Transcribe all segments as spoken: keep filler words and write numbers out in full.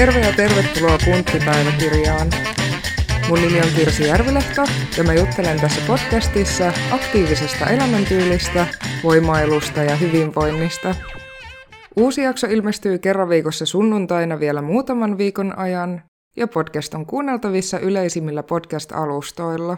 Terve ja tervetuloa Puntti-päiväkirjaan. Mun nimi on Kirsi Järvelehto ja mä juttelen tässä podcastissa aktiivisesta elämäntyylistä, voimailusta ja hyvinvoinnista. Uusi jakso ilmestyy kerran viikossa sunnuntaina vielä muutaman viikon ajan ja podcast on kuunneltavissa yleisimmillä podcast-alustoilla.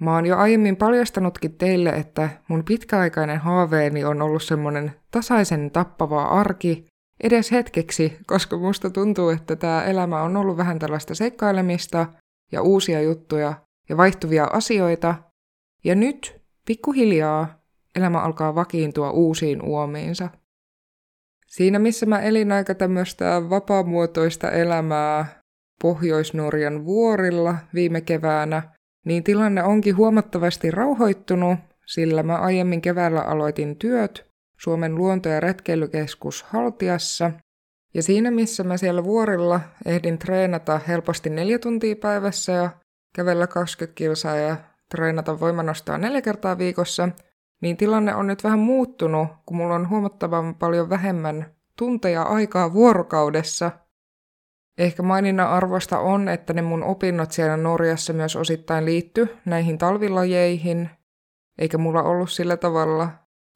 Mä oon jo aiemmin paljastanutkin teille, että mun pitkäaikainen haaveeni on ollut semmoinen tasaisen tappava arki edes hetkeksi, koska musta tuntuu, että tää elämä on ollut vähän tällaista seikkailemista ja uusia juttuja ja vaihtuvia asioita. Ja nyt, pikkuhiljaa, elämä alkaa vakiintua uusiin uomiinsa. Siinä missä mä elin aika tämmöistä vapaamuotoista elämää Pohjois-Norjan vuorilla viime keväänä, niin tilanne onkin huomattavasti rauhoittunut, sillä mä aiemmin keväällä aloitin työt Suomen luonto- ja retkeilykeskus Haltiassa. Ja siinä missä mä siellä vuorilla ehdin treenata helposti neljä tuntia päivässä ja kävellä kaksikymmentä kilsaa ja treenata voimanostoa neljä kertaa viikossa, niin tilanne on nyt vähän muuttunut, kun mulla on huomattavan paljon vähemmän tunteja aikaa vuorokaudessa. Ehkä maininnan arvosta on, että ne mun opinnot siellä Norjassa myös osittain liitty näihin talvilajeihin, eikä mulla ollut sillä tavalla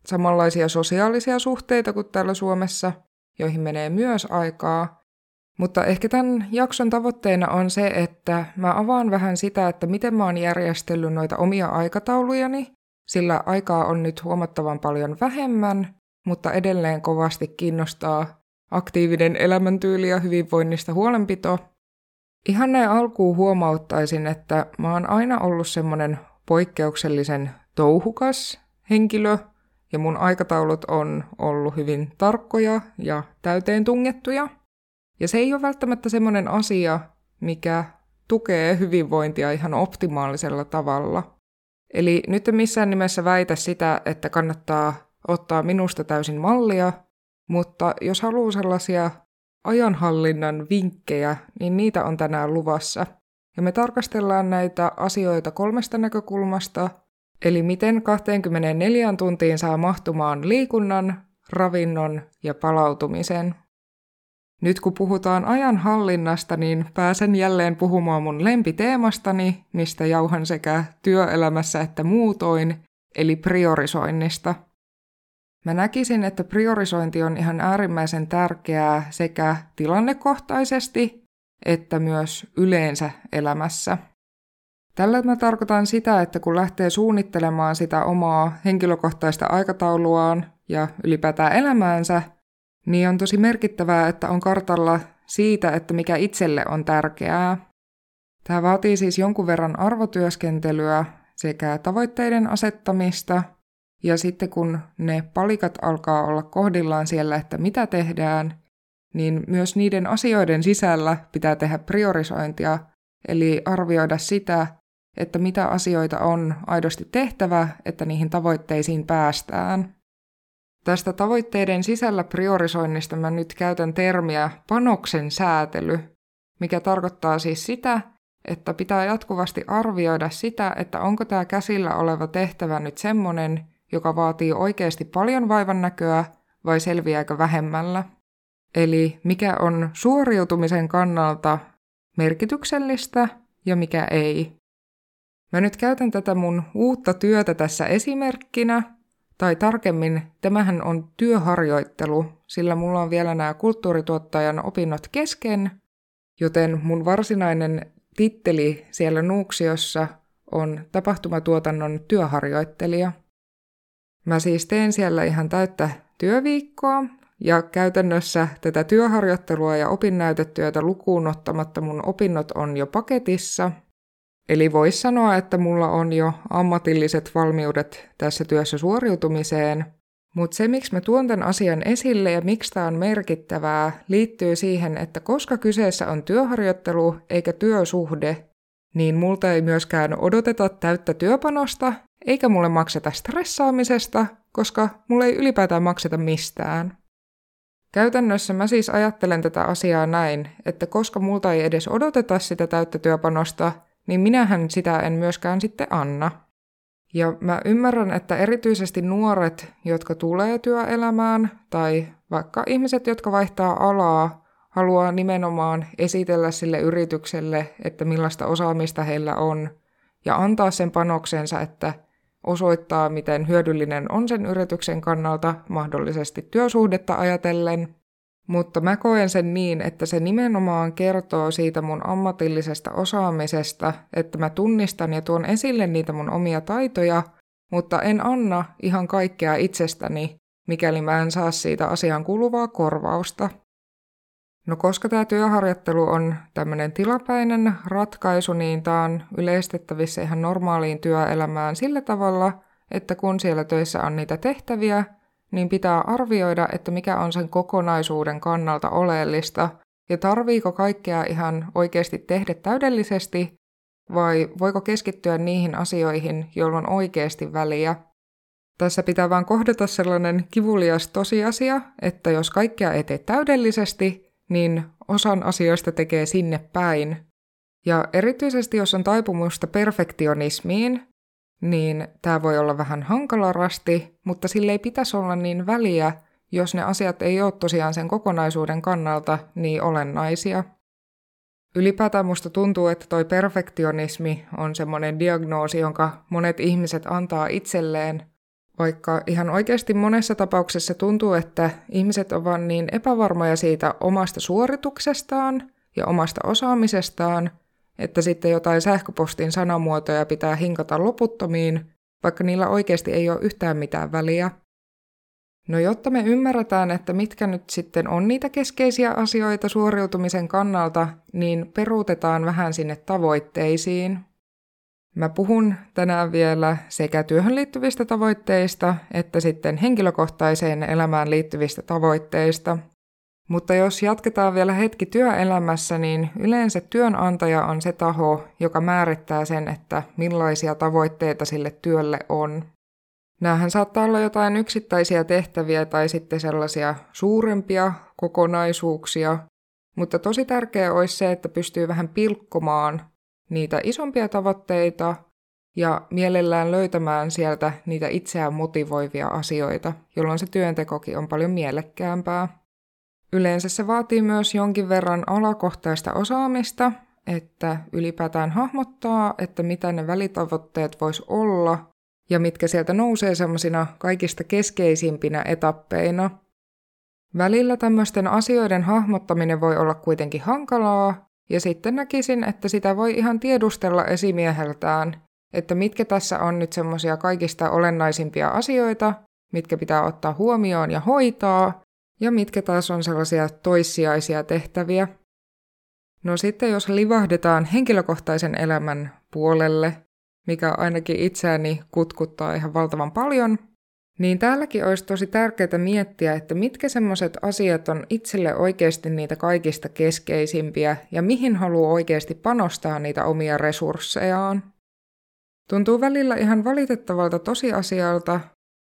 samanlaisia sosiaalisia suhteita kuin täällä Suomessa, joihin menee myös aikaa. Mutta ehkä tämän jakson tavoitteena on se, että mä avaan vähän sitä, että miten mä oon järjestellyt noita omia aikataulujani, sillä aikaa on nyt huomattavan paljon vähemmän, mutta edelleen kovasti kiinnostaa aktiivinen elämäntyyli ja hyvinvoinnista huolenpito. Ihan näin alkuun huomauttaisin, että mä oon aina ollut semmoinen poikkeuksellisen touhukas henkilö, ja mun aikataulut on ollut hyvin tarkkoja ja täyteen tungettuja. Ja se ei ole välttämättä semmoinen asia, mikä tukee hyvinvointia ihan optimaalisella tavalla. Eli nyt en missään nimessä väitä sitä, että kannattaa ottaa minusta täysin mallia, mutta jos haluaa sellaisia ajanhallinnan vinkkejä, niin niitä on tänään luvassa. Ja me tarkastellaan näitä asioita kolmesta näkökulmasta, eli miten kaksikymmentäneljä tuntiin saa mahtumaan liikunnan, ravinnon ja palautumisen. Nyt kun puhutaan ajanhallinnasta, niin pääsen jälleen puhumaan mun lempiteemastani, mistä jauhan sekä työelämässä että muutoin, eli priorisoinnista. Mä näkisin, että priorisointi on ihan äärimmäisen tärkeää sekä tilannekohtaisesti että myös yleensä elämässä. Tällä mä tarkoitan sitä, että kun lähtee suunnittelemaan sitä omaa henkilökohtaista aikatauluaan ja ylipäätään elämäänsä, niin on tosi merkittävää, että on kartalla siitä, että mikä itselle on tärkeää. Tämä vaatii siis jonkun verran arvotyöskentelyä sekä tavoitteiden asettamista, ja sitten kun ne palikat alkaa olla kohdillaan siellä, että mitä tehdään, niin myös niiden asioiden sisällä pitää tehdä priorisointia, eli arvioida sitä, että mitä asioita on aidosti tehtävä, että niihin tavoitteisiin päästään. Tästä tavoitteiden sisällä priorisoinnista mä nyt käytän termiä panoksen säätely, mikä tarkoittaa siis sitä, että pitää jatkuvasti arvioida sitä, että onko tämä käsillä oleva tehtävä nyt semmoinen, joka vaatii oikeasti paljon vaivannäköä vai selviääkö vähemmällä. Eli mikä on suoriutumisen kannalta merkityksellistä ja mikä ei. Mä nyt käytän tätä mun uutta työtä tässä esimerkkinä, tai tarkemmin, tämähän on työharjoittelu, sillä mulla on vielä nämä kulttuurituottajan opinnot kesken, joten mun varsinainen titteli siellä Nuuksiossa on tapahtumatuotannon työharjoittelija. Mä siis teen siellä ihan täyttä työviikkoa, ja käytännössä tätä työharjoittelua ja opinnäytetyötä lukuun ottamatta mun opinnot on jo paketissa. Eli voisi sanoa, että mulla on jo ammatilliset valmiudet tässä työssä suoriutumiseen. Mutta se, miksi mä tuon tämän asian esille ja miksi tämä on merkittävää, liittyy siihen, että koska kyseessä on työharjoittelu eikä työsuhde, niin multa ei myöskään odoteta täyttä työpanosta, eikä mulle makseta stressaamisesta, koska mulle ei ylipäätään makseta mistään. Käytännössä mä siis ajattelen tätä asiaa näin, että koska multa ei edes odoteta sitä täyttä työpanosta, niin minähän sitä en myöskään sitten anna. Ja mä ymmärrän, että erityisesti nuoret, jotka tulee työelämään, tai vaikka ihmiset, jotka vaihtaa alaa, haluaa nimenomaan esitellä sille yritykselle, että millaista osaamista heillä on, ja antaa sen panoksensa, että osoittaa, miten hyödyllinen on sen yrityksen kannalta, mahdollisesti työsuhdetta ajatellen. Mutta mä koen sen niin, että se nimenomaan kertoo siitä mun ammatillisesta osaamisesta, että mä tunnistan ja tuon esille niitä mun omia taitoja, mutta en anna ihan kaikkea itsestäni, mikäli mä en saa siitä asiaan kuuluvaa korvausta. No koska tämä työharjoittelu on tämmöinen tilapäinen ratkaisu, niin tämä on yleistettävissä ihan normaaliin työelämään sillä tavalla, että kun siellä töissä on niitä tehtäviä, niin pitää arvioida, että mikä on sen kokonaisuuden kannalta oleellista ja tarviiko kaikkea ihan oikeasti tehdä täydellisesti vai voiko keskittyä niihin asioihin, joilla on oikeasti väliä. Tässä pitää vaan kohdata sellainen kivulias tosiasia, että jos kaikkea ei tee täydellisesti, niin osan asioista tekee sinne päin. Ja erityisesti jos on taipumusta perfektionismiin, niin tämä voi olla vähän hankalarasti, mutta sille ei pitäisi olla niin väliä, jos ne asiat ei ole tosiaan sen kokonaisuuden kannalta niin olennaisia. Ylipäätään musta tuntuu, että toi perfektionismi on semmoinen diagnoosi, jonka monet ihmiset antaa itselleen, vaikka ihan oikeasti monessa tapauksessa tuntuu, että ihmiset ovat niin epävarmoja siitä omasta suorituksestaan ja omasta osaamisestaan, että sitten jotain sähköpostin sanamuotoja pitää hinkata loputtomiin, vaikka niillä oikeasti ei ole yhtään mitään väliä. No jotta me ymmärretään, että mitkä nyt sitten on niitä keskeisiä asioita suoriutumisen kannalta, niin peruutetaan vähän sinne tavoitteisiin. Mä puhun tänään vielä sekä työhön liittyvistä tavoitteista että sitten henkilökohtaiseen elämään liittyvistä tavoitteista. Mutta jos jatketaan vielä hetki työelämässä, niin yleensä työnantaja on se taho, joka määrittää sen, että millaisia tavoitteita sille työlle on. Nämähän saattaa olla jotain yksittäisiä tehtäviä tai sitten sellaisia suurempia kokonaisuuksia, mutta tosi tärkeää olisi se, että pystyy vähän pilkkomaan niitä isompia tavoitteita ja mielellään löytämään sieltä niitä itseään motivoivia asioita, jolloin se työntekokin on paljon mielekkäämpää. Yleensä se vaatii myös jonkin verran alakohtaista osaamista, että ylipäätään hahmottaa, että mitä ne välitavoitteet vois olla ja mitkä sieltä nousee semmoisina kaikista keskeisimpinä etappeina. Välillä tämmöisten asioiden hahmottaminen voi olla kuitenkin hankalaa, ja sitten näkisin, että sitä voi ihan tiedustella esimieheltään, että mitkä tässä on nyt semmoisia kaikista olennaisimpia asioita, mitkä pitää ottaa huomioon ja hoitaa, ja mitkä taas on sellaisia toissijaisia tehtäviä. No sitten jos livahdetaan henkilökohtaisen elämän puolelle, mikä ainakin itseäni kutkuttaa ihan valtavan paljon, niin täälläkin olisi tosi tärkeää miettiä, että mitkä semmoiset asiat on itselle oikeasti niitä kaikista keskeisimpiä ja mihin haluaa oikeasti panostaa niitä omia resurssejaan. Tuntuu välillä ihan valitettavalta tosiasialta,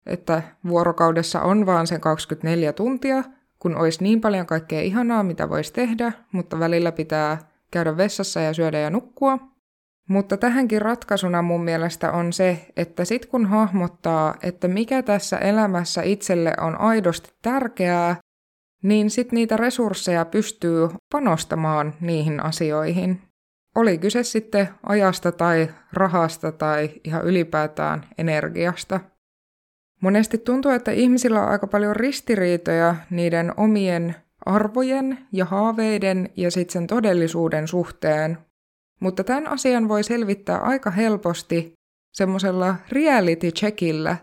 että vuorokaudessa on vaan sen kaksikymmentäneljä tuntia, kun olisi niin paljon kaikkea ihanaa, mitä voisi tehdä, mutta välillä pitää käydä vessassa ja syödä ja nukkua. Mutta tähänkin ratkaisuna mun mielestä on se, että sit kun hahmottaa, että mikä tässä elämässä itselle on aidosti tärkeää, niin sit niitä resursseja pystyy panostamaan niihin asioihin. Oli kyse sitten ajasta tai rahasta tai ihan ylipäätään energiasta. Monesti tuntuu, että ihmisillä on aika paljon ristiriitoja niiden omien arvojen ja haaveiden ja sitten sen todellisuuden suhteen. Mutta tämän asian voi selvittää aika helposti semmoisella reality checkillä,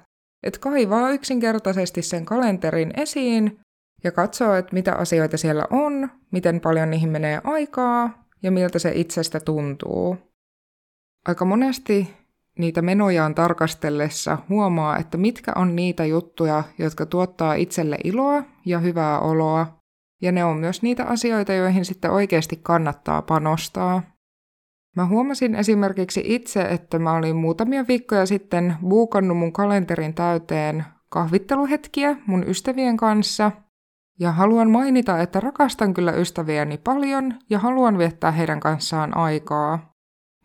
että kaivaa yksinkertaisesti sen kalenterin esiin ja katsoo, että mitä asioita siellä on, miten paljon niihin menee aikaa ja miltä se itsestä tuntuu. Aika monesti niitä menojaan tarkastellessa huomaa, että mitkä on niitä juttuja, jotka tuottaa itselle iloa ja hyvää oloa, ja ne on myös niitä asioita, joihin sitten oikeasti kannattaa panostaa. Mä huomasin esimerkiksi itse, että mä olin muutamia viikkoja sitten buukannut mun kalenterin täyteen kahvitteluhetkiä mun ystävien kanssa, ja haluan mainita, että rakastan kyllä ystäviäni paljon ja haluan viettää heidän kanssaan aikaa.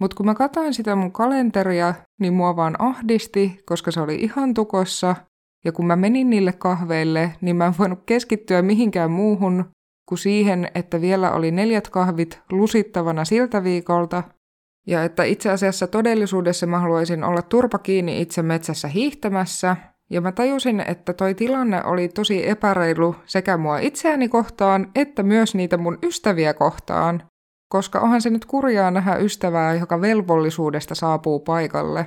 Mutta kun mä katsoin sitä mun kalenteria, niin mua vaan ahdisti, koska se oli ihan tukossa. Ja kun mä menin niille kahveille, niin mä en voinut keskittyä mihinkään muuhun kuin siihen, että vielä oli neljät kahvit lusittavana siltä viikolta, ja että itse asiassa todellisuudessa mä haluaisin olla turpa kiinni itse metsässä hiihtämässä, ja mä tajusin, että toi tilanne oli tosi epäreilu sekä mua itseäni kohtaan, että myös niitä mun ystäviä kohtaan, koska onhan se nyt kurjaa nähdä ystävää, joka velvollisuudesta saapuu paikalle.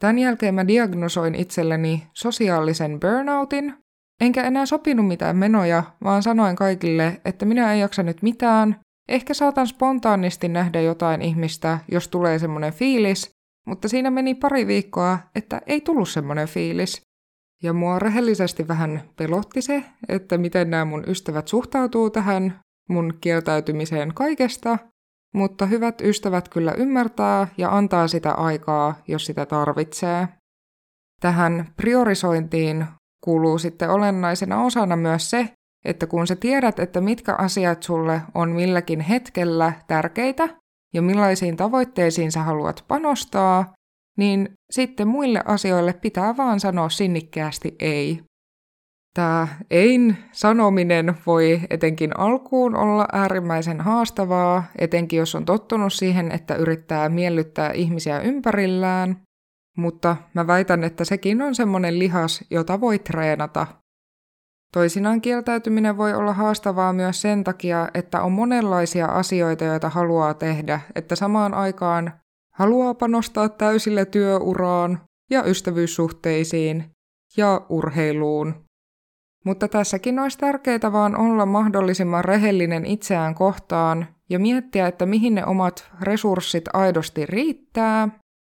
Tämän jälkeen mä diagnosoin itselleni sosiaalisen burnoutin, enkä enää sopinut mitään menoja, vaan sanoin kaikille, että minä en jaksa nyt mitään, ehkä saatan spontaanisti nähdä jotain ihmistä, jos tulee semmoinen fiilis, mutta siinä meni pari viikkoa, että ei tullut semmoinen fiilis. Ja mua rehellisesti vähän pelotti se, että miten nämä mun ystävät suhtautuu tähän mun kieltäytymiseen kaikesta, mutta hyvät ystävät kyllä ymmärtää ja antaa sitä aikaa, jos sitä tarvitsee. Tähän priorisointiin kuuluu sitten olennaisena osana myös se, että kun sä tiedät, että mitkä asiat sulle on milläkin hetkellä tärkeitä ja millaisiin tavoitteisiin sä haluat panostaa, niin sitten muille asioille pitää vaan sanoa sinnikkäästi ei. Tämä ei-sanominen voi etenkin alkuun olla äärimmäisen haastavaa, etenkin jos on tottunut siihen, että yrittää miellyttää ihmisiä ympärillään, mutta mä väitän, että sekin on semmoinen lihas, jota voi treenata. Toisinaan kieltäytyminen voi olla haastavaa myös sen takia, että on monenlaisia asioita, joita haluaa tehdä, että samaan aikaan haluaa panostaa täysillä työuraan ja ystävyyssuhteisiin ja urheiluun. Mutta tässäkin olisi tärkeää vaan olla mahdollisimman rehellinen itseään kohtaan ja miettiä, että mihin ne omat resurssit aidosti riittää,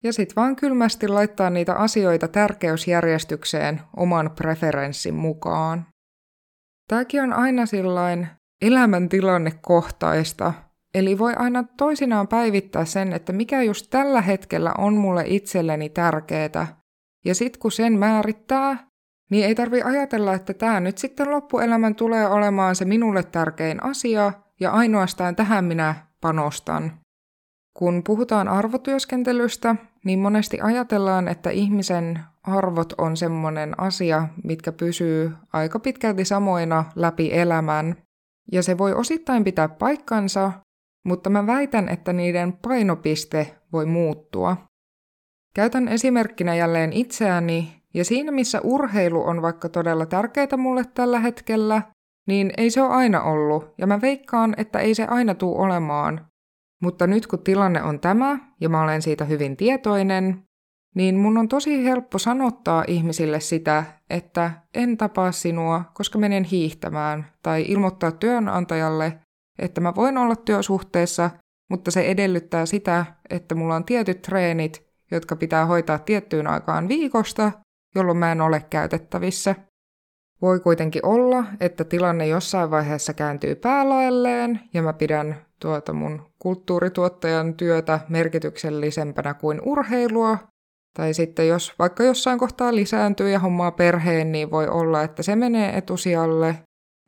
ja sitten vaan kylmästi laittaa niitä asioita tärkeysjärjestykseen oman preferenssin mukaan. Tämäkin on aina sillain elämäntilannekohtaista, eli voi aina toisinaan päivittää sen, että mikä just tällä hetkellä on mulle itselleni tärkeetä, ja sitten kun sen määrittää, niin ei tarvitse ajatella, että tämä nyt sitten loppuelämän tulee olemaan se minulle tärkein asia, ja ainoastaan tähän minä panostan. Kun puhutaan arvotyöskentelystä, niin monesti ajatellaan, että ihmisen arvot on semmoinen asia, mitkä pysyy aika pitkälti samoina läpi elämän. Ja se voi osittain pitää paikkansa, mutta mä väitän, että niiden painopiste voi muuttua. Käytän esimerkkinä jälleen itseäni, ja siinä missä urheilu on vaikka todella tärkeää mulle tällä hetkellä, niin ei se ole aina ollut, ja mä veikkaan, että ei se aina tule olemaan. Mutta nyt kun tilanne on tämä, ja mä olen siitä hyvin tietoinen, niin mun on tosi helppo sanottaa ihmisille sitä, että en tapaa sinua, koska menen hiihtämään, tai ilmoittaa työnantajalle, että mä voin olla työsuhteessa, mutta se edellyttää sitä, että mulla on tietyt treenit, jotka pitää hoitaa tiettyyn aikaan viikosta, jolloin mä en ole käytettävissä. Voi kuitenkin olla, että tilanne jossain vaiheessa kääntyy päälaelleen, ja mä pidän tuota mun kulttuurituottajan työtä merkityksellisempänä kuin urheilua, tai sitten jos vaikka jossain kohtaa lisääntyy ja hommaa perheen, niin voi olla, että se menee etusijalle,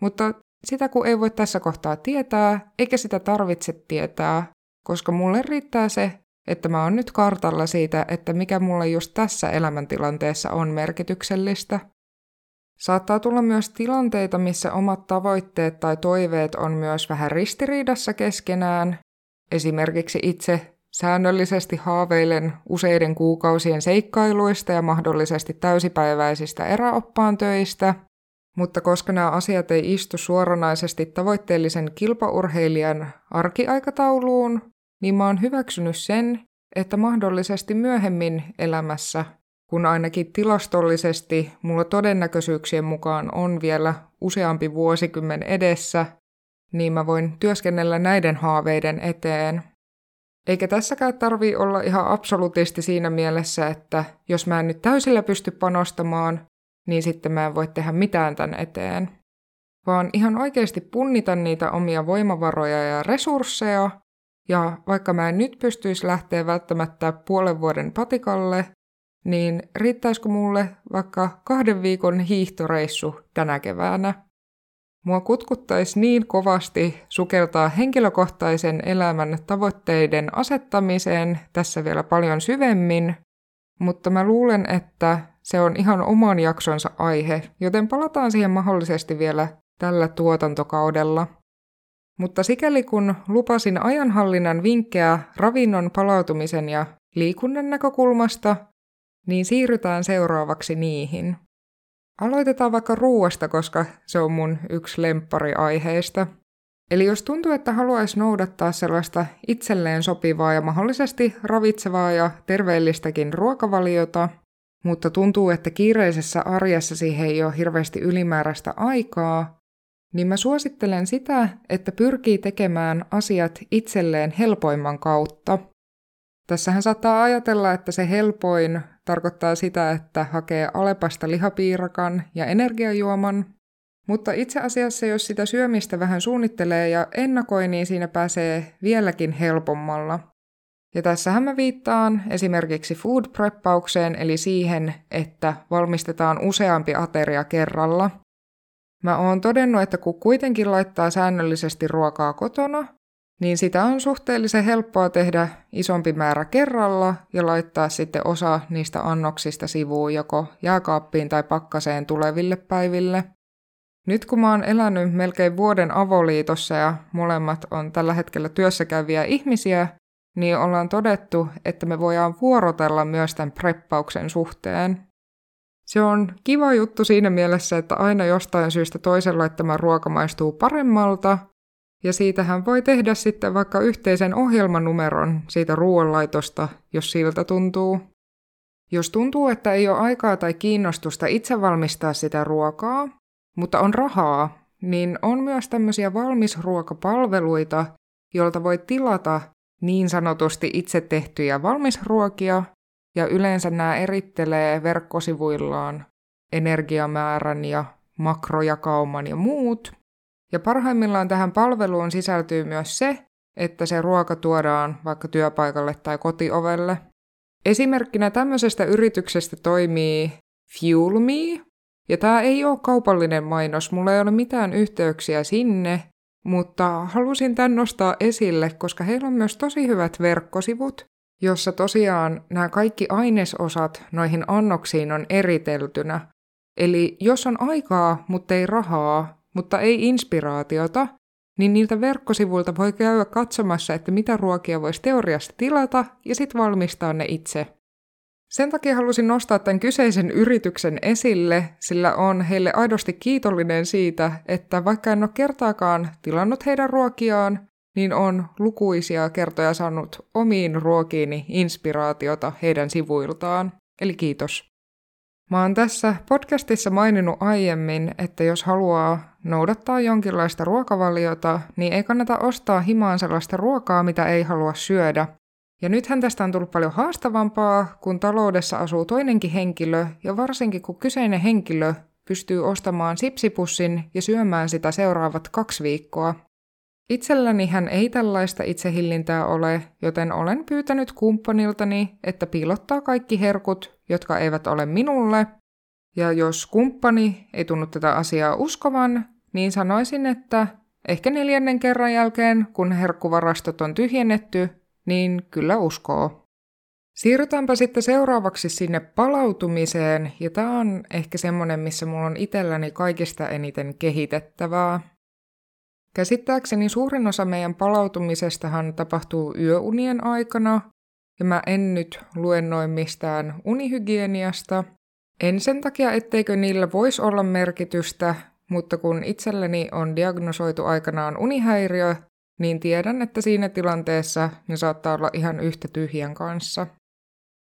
mutta sitä kun ei voi tässä kohtaa tietää, eikä sitä tarvitse tietää, koska mulle riittää se, että mä oon nyt kartalla siitä, että mikä mulle just tässä elämäntilanteessa on merkityksellistä. Saattaa tulla myös tilanteita, missä omat tavoitteet tai toiveet on myös vähän ristiriidassa keskenään. Esimerkiksi itse säännöllisesti haaveilen useiden kuukausien seikkailuista ja mahdollisesti täysipäiväisistä eräoppaan töistä, mutta koska nämä asiat ei istu suoranaisesti tavoitteellisen kilpaurheilijan arkiaikatauluun, niin mä oon hyväksynyt sen, että mahdollisesti myöhemmin elämässä, kun ainakin tilastollisesti mulla todennäköisyyksien mukaan on vielä useampi vuosikymmen edessä, niin mä voin työskennellä näiden haaveiden eteen. Eikä tässäkään tarvii olla ihan absolutisti siinä mielessä, että jos mä en nyt täysillä pysty panostamaan, niin sitten mä en voi tehdä mitään tämän eteen. Vaan ihan oikeasti punnita niitä omia voimavaroja ja resursseja, ja vaikka mä en nyt pystyisi lähteä välttämättä puolen vuoden patikalle, niin riittäisikö mulle vaikka kahden viikon hiihtoreissu tänä keväänä? Mua kutkuttaisi niin kovasti sukeltaa henkilökohtaisen elämän tavoitteiden asettamiseen tässä vielä paljon syvemmin, mutta mä luulen, että se on ihan oman jaksonsa aihe, joten palataan siihen mahdollisesti vielä tällä tuotantokaudella. Mutta sikäli kun lupasin ajanhallinnan vinkkejä ravinnon palautumisen ja liikunnan näkökulmasta, niin siirrytään seuraavaksi niihin. Aloitetaan vaikka ruuasta, koska se on mun yksi lemppari aiheista. Eli jos tuntuu, että haluaisi noudattaa sellaista itselleen sopivaa ja mahdollisesti ravitsevaa ja terveellistäkin ruokavaliota, mutta tuntuu, että kiireisessä arjessa siihen ei ole hirveästi ylimääräistä aikaa, niin mä suosittelen sitä, että pyrkii tekemään asiat itselleen helpoimman kautta. Tässähän saattaa ajatella, että se helpoin tarkoittaa sitä, että hakee Alepasta lihapiirakan ja energiajuoman, mutta itse asiassa jos sitä syömistä vähän suunnittelee ja ennakoi, niin siinä pääsee vieläkin helpommalla. Ja tässähän mä viittaan esimerkiksi food preppaukseen, eli siihen, että valmistetaan useampi ateria kerralla. Mä oon todennut, että kun kuitenkin laittaa säännöllisesti ruokaa kotona, niin sitä on suhteellisen helppoa tehdä isompi määrä kerralla ja laittaa sitten osa niistä annoksista sivuun joko jääkaappiin tai pakkaseen tuleville päiville. Nyt kun mä oon elänyt melkein vuoden avoliitossa ja molemmat on tällä hetkellä työssäkäyviä ihmisiä, niin ollaan todettu, että me voidaan vuorotella myös tämän preppauksen suhteen. Se on kiva juttu siinä mielessä, että aina jostain syystä toisen laittama ruoka maistuu paremmalta, ja siitähän voi tehdä sitten vaikka yhteisen ohjelmanumeron siitä ruoanlaitosta, jos siltä tuntuu. Jos tuntuu, että ei ole aikaa tai kiinnostusta itse valmistaa sitä ruokaa, mutta on rahaa, niin on myös tämmöisiä valmisruokapalveluita, joilta voi tilata niin sanotusti itse tehtyjä valmisruokia, ja yleensä nämä erittelee verkkosivuillaan energiamäärän ja makrojakauman ja muut. Ja parhaimmillaan tähän palveluun sisältyy myös se, että se ruoka tuodaan vaikka työpaikalle tai kotiovelle. Esimerkkinä tämmöisestä yrityksestä toimii FuelMe, ja tämä ei ole kaupallinen mainos, mulla ei ole mitään yhteyksiä sinne, mutta halusin tämän nostaa esille, koska heillä on myös tosi hyvät verkkosivut, jossa tosiaan nämä kaikki ainesosat noihin annoksiin on eriteltynä. Eli jos on aikaa, mutta ei rahaa, mutta ei inspiraatiota, niin niiltä verkkosivuilta voi käydä katsomassa, että mitä ruokia voisi teoriassa tilata ja sitten valmistaa ne itse. Sen takia halusin nostaa tämän kyseisen yrityksen esille, sillä olen heille aidosti kiitollinen siitä, että vaikka en ole kertaakaan tilannut heidän ruokiaan, niin on lukuisia kertoja saanut omiin ruokiini inspiraatiota heidän sivuiltaan. Eli kiitos. Mä oon tässä podcastissa maininnut aiemmin, että jos haluaa noudattaa jonkinlaista ruokavaliota, niin ei kannata ostaa himaan sellaista ruokaa, mitä ei halua syödä. Ja nythän tästä on tullut paljon haastavampaa, kun taloudessa asuu toinenkin henkilö, ja varsinkin kun kyseinen henkilö pystyy ostamaan sipsipussin ja syömään sitä seuraavat kaksi viikkoa. Itsellänihän ei tällaista itsehillintää ole, joten olen pyytänyt kumppaniltani, että piilottaa kaikki herkut, jotka eivät ole minulle. Ja jos kumppani ei tunnu tätä asiaa uskovan, niin sanoisin, että ehkä neljännen kerran jälkeen, kun herkkuvarastot on tyhjennetty, niin kyllä uskoo. Siirrytäänpä sitten seuraavaksi sinne palautumiseen, ja tämä on ehkä semmoinen, missä mulla on itselläni kaikista eniten kehitettävää. Käsittääkseni suurin osa meidän palautumisestahan tapahtuu yöunien aikana, ja mä en nyt luennoi mistään unihygieniasta. En sen takia, etteikö niillä voisi olla merkitystä, mutta kun itselleni on diagnosoitu aikanaan unihäiriö, niin tiedän, että siinä tilanteessa ne saattaa olla ihan yhtä tyhjän kanssa.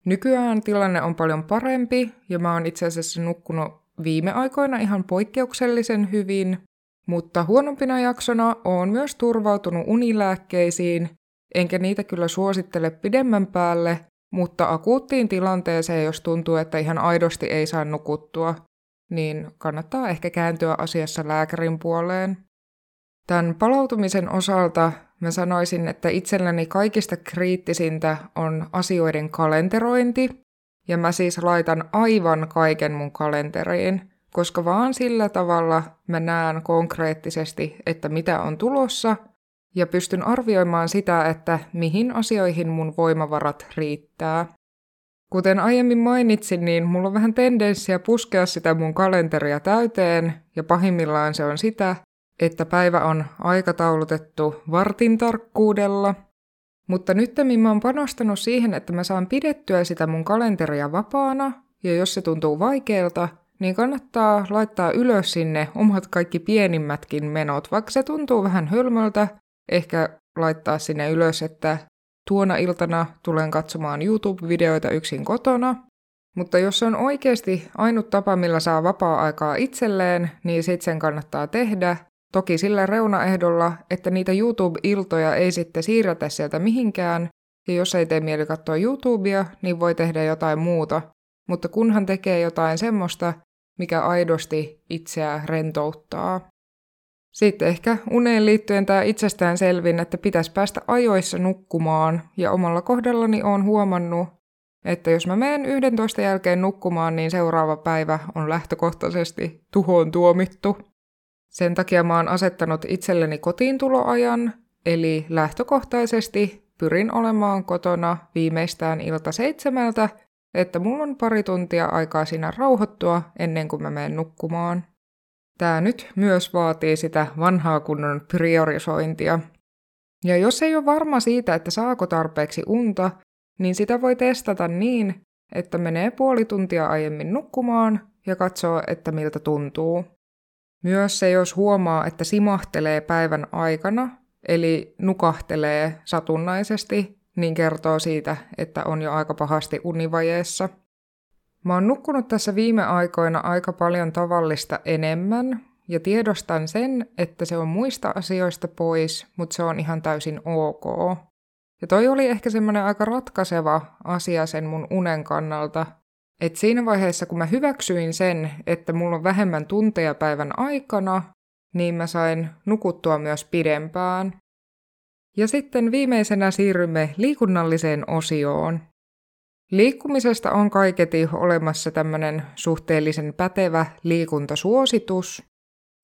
Nykyään tilanne on paljon parempi, ja mä oon itse asiassa nukkunut viime aikoina ihan poikkeuksellisen hyvin, mutta huonompina jaksona oon myös turvautunut unilääkkeisiin, enkä niitä kyllä suosittele pidemmän päälle, mutta akuuttiin tilanteeseen, jos tuntuu, että ihan aidosti ei saa nukuttua, niin kannattaa ehkä kääntyä asiassa lääkärin puoleen. Tämän palautumisen osalta mä sanoisin, että itselläni kaikista kriittisintä on asioiden kalenterointi, ja mä siis laitan aivan kaiken mun kalenteriin, koska vaan sillä tavalla mä näen konkreettisesti, että mitä on tulossa, ja pystyn arvioimaan sitä, että mihin asioihin mun voimavarat riittää. Kuten aiemmin mainitsin, niin mulla on vähän tendenssiä puskea sitä mun kalenteria täyteen, ja pahimmillaan se on sitä, että päivä on aikataulutettu vartin tarkkuudella. Mutta nyt mä oon panostanut siihen, että mä saan pidettyä sitä mun kalenteria vapaana, ja jos se tuntuu vaikealta, niin kannattaa laittaa ylös sinne omat kaikki pienimmätkin menot, vaikka se tuntuu vähän hölmöltä, ehkä laittaa sinne ylös, että tuona iltana tulen katsomaan YouTube-videoita yksin kotona. Mutta jos on oikeasti ainut tapa, millä saa vapaa-aikaa itselleen, niin sit sen kannattaa tehdä. Toki sillä reunaehdolla, että niitä YouTube-iltoja ei sitten siirretä sieltä mihinkään. Ja jos ei tee mieli katsoa YouTubea, niin voi tehdä jotain muuta. Mutta kunhan tekee jotain semmoista, mikä aidosti itseä rentouttaa. Sitten ehkä uneen liittyen tämä itsestään selvin, että pitäisi päästä ajoissa nukkumaan. Ja omalla kohdallani olen huomannut, että jos mä menen yhdentoista jälkeen nukkumaan, niin seuraava päivä on lähtökohtaisesti tuhoon tuomittu. Sen takia mä oon asettanut itselleni kotiintuloajan, eli lähtökohtaisesti pyrin olemaan kotona viimeistään ilta seitsemältä, että mulla on pari tuntia aikaa siinä rauhoittua ennen kuin mä menen nukkumaan. Tää nyt myös vaatii sitä vanhaa kunnon priorisointia. Ja jos ei ole varma siitä, että saako tarpeeksi unta, niin sitä voi testata niin, että menee puoli tuntia aiemmin nukkumaan ja katsoo, että miltä tuntuu. Myös se, jos huomaa, että simahtelee päivän aikana, eli nukahtelee satunnaisesti, niin kertoo siitä, että on jo aika pahasti univajeessa. Mä oon nukkunut tässä viime aikoina aika paljon tavallista enemmän, ja tiedostan sen, että se on muista asioista pois, mutta se on ihan täysin ok. Ja toi oli ehkä semmoinen aika ratkaiseva asia sen mun unen kannalta, että siinä vaiheessa, kun mä hyväksyin sen, että mulla on vähemmän tunteja päivän aikana, niin mä sain nukuttua myös pidempään. Ja sitten viimeisenä siirrymme liikunnalliseen osioon. Liikkumisesta on kaiketi olemassa tämmöinen suhteellisen pätevä liikuntasuositus.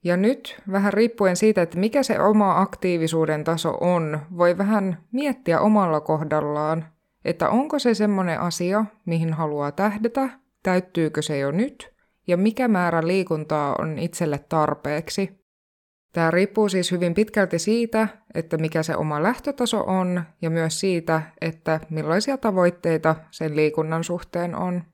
Ja nyt, vähän riippuen siitä, että mikä se oma aktiivisuuden taso on, voi vähän miettiä omalla kohdallaan, että onko se semmoinen asia, mihin haluaa tähdätä, täyttyykö se jo nyt, ja mikä määrä liikuntaa on itselle tarpeeksi. Tämä riippuu siis hyvin pitkälti siitä, että mikä se oma lähtötaso on, ja myös siitä, että millaisia tavoitteita sen liikunnan suhteen on.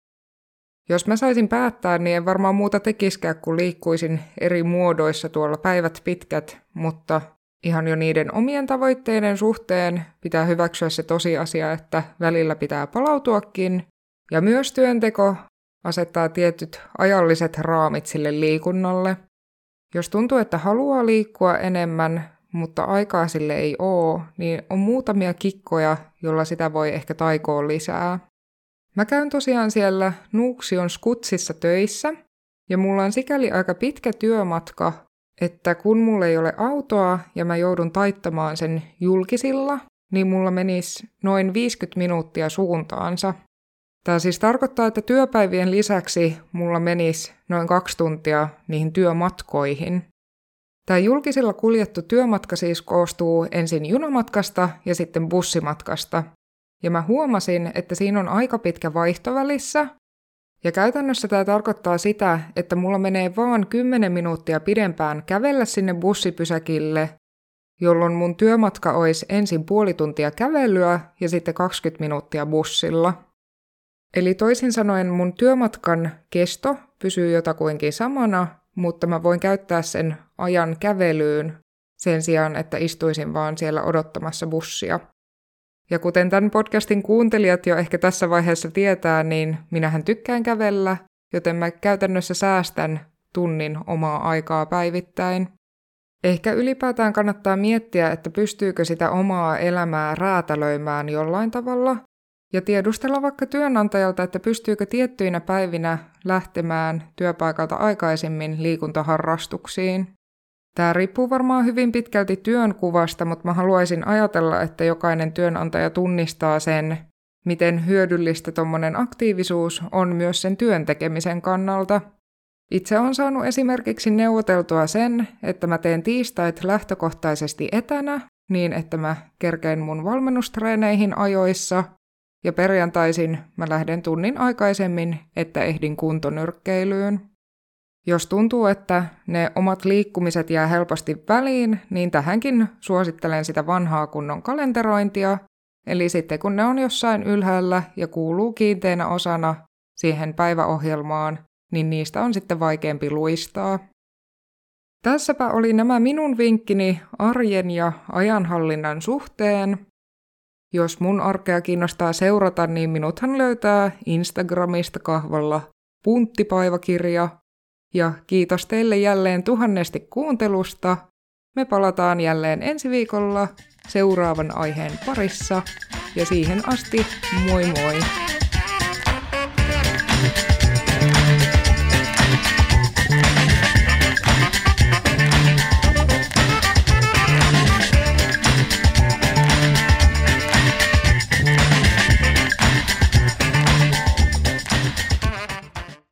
Jos mä saisin päättää, niin en varmaan muuta tekiskään, kun liikkuisin eri muodoissa tuolla päivät pitkät, mutta ihan jo niiden omien tavoitteiden suhteen pitää hyväksyä se tosiasia, että välillä pitää palautuakin, ja myös työnteko asettaa tietyt ajalliset raamit sille liikunnalle. Jos tuntuu, että haluaa liikkua enemmän, mutta aikaa sille ei ole, niin on muutamia kikkoja, joilla sitä voi ehkä taikoa lisää. Mä käyn tosiaan siellä Nuuksion skutsissa töissä, ja mulla on sikäli aika pitkä työmatka, että kun mulla ei ole autoa ja mä joudun taittamaan sen julkisilla, niin mulla menisi noin viisikymmentä minuuttia suuntaansa. Tämä siis tarkoittaa, että työpäivien lisäksi mulla menisi noin kaksi tuntia niihin työmatkoihin. Tämä julkisilla kuljettu työmatka siis koostuu ensin junamatkasta ja sitten bussimatkasta. Ja mä huomasin, että siinä on aika pitkä vaihto välissä. Ja käytännössä tämä tarkoittaa sitä, että mulla menee vaan kymmenen minuuttia pidempään kävellä sinne bussipysäkille, jolloin mun työmatka olisi ensin puoli tuntia kävelyä ja sitten kaksikymmentä minuuttia bussilla. Eli toisin sanoen mun työmatkan kesto pysyy jotakuinkin samana, mutta mä voin käyttää sen ajan kävelyyn sen sijaan, että istuisin vaan siellä odottamassa bussia. Ja kuten tämän podcastin kuuntelijat jo ehkä tässä vaiheessa tietää, niin minähän tykkään kävellä, joten mä käytännössä säästän tunnin omaa aikaa päivittäin. Ehkä ylipäätään kannattaa miettiä, että pystyykö sitä omaa elämää räätälöimään jollain tavalla, ja tiedustella vaikka työnantajalta, että pystyykö tiettyinä päivinä lähtemään työpaikalta aikaisemmin liikuntaharrastuksiin. Tämä riippuu varmaan hyvin pitkälti työnkuvasta, mutta mä haluaisin ajatella, että jokainen työnantaja tunnistaa sen, miten hyödyllistä tuommoinen aktiivisuus on myös sen työn tekemisen kannalta. Itse olen saanut esimerkiksi neuvoteltua sen, että mä teen tiistait lähtökohtaisesti etänä, niin että mä kerkeen mun valmennustreeneihin ajoissa, ja perjantaisin mä lähden tunnin aikaisemmin, että ehdin kuntonyrkkeilyyn. Jos tuntuu, että ne omat liikkumiset jää helposti väliin, niin tähänkin suosittelen sitä vanhaa kunnon kalenterointia, eli sitten kun ne on jossain ylhäällä ja kuuluu kiinteinä osana siihen päiväohjelmaan, niin niistä on sitten vaikeampi luistaa. Tässäpä oli nämä minun vinkkini arjen ja ajanhallinnan suhteen. Jos mun arkea kiinnostaa seurata, niin minuthan löytää Instagramista kahvalla Puntti-päiväkirja. Ja kiitos teille jälleen tuhannesti kuuntelusta. Me palataan jälleen ensi viikolla seuraavan aiheen parissa. Ja siihen asti moi moi!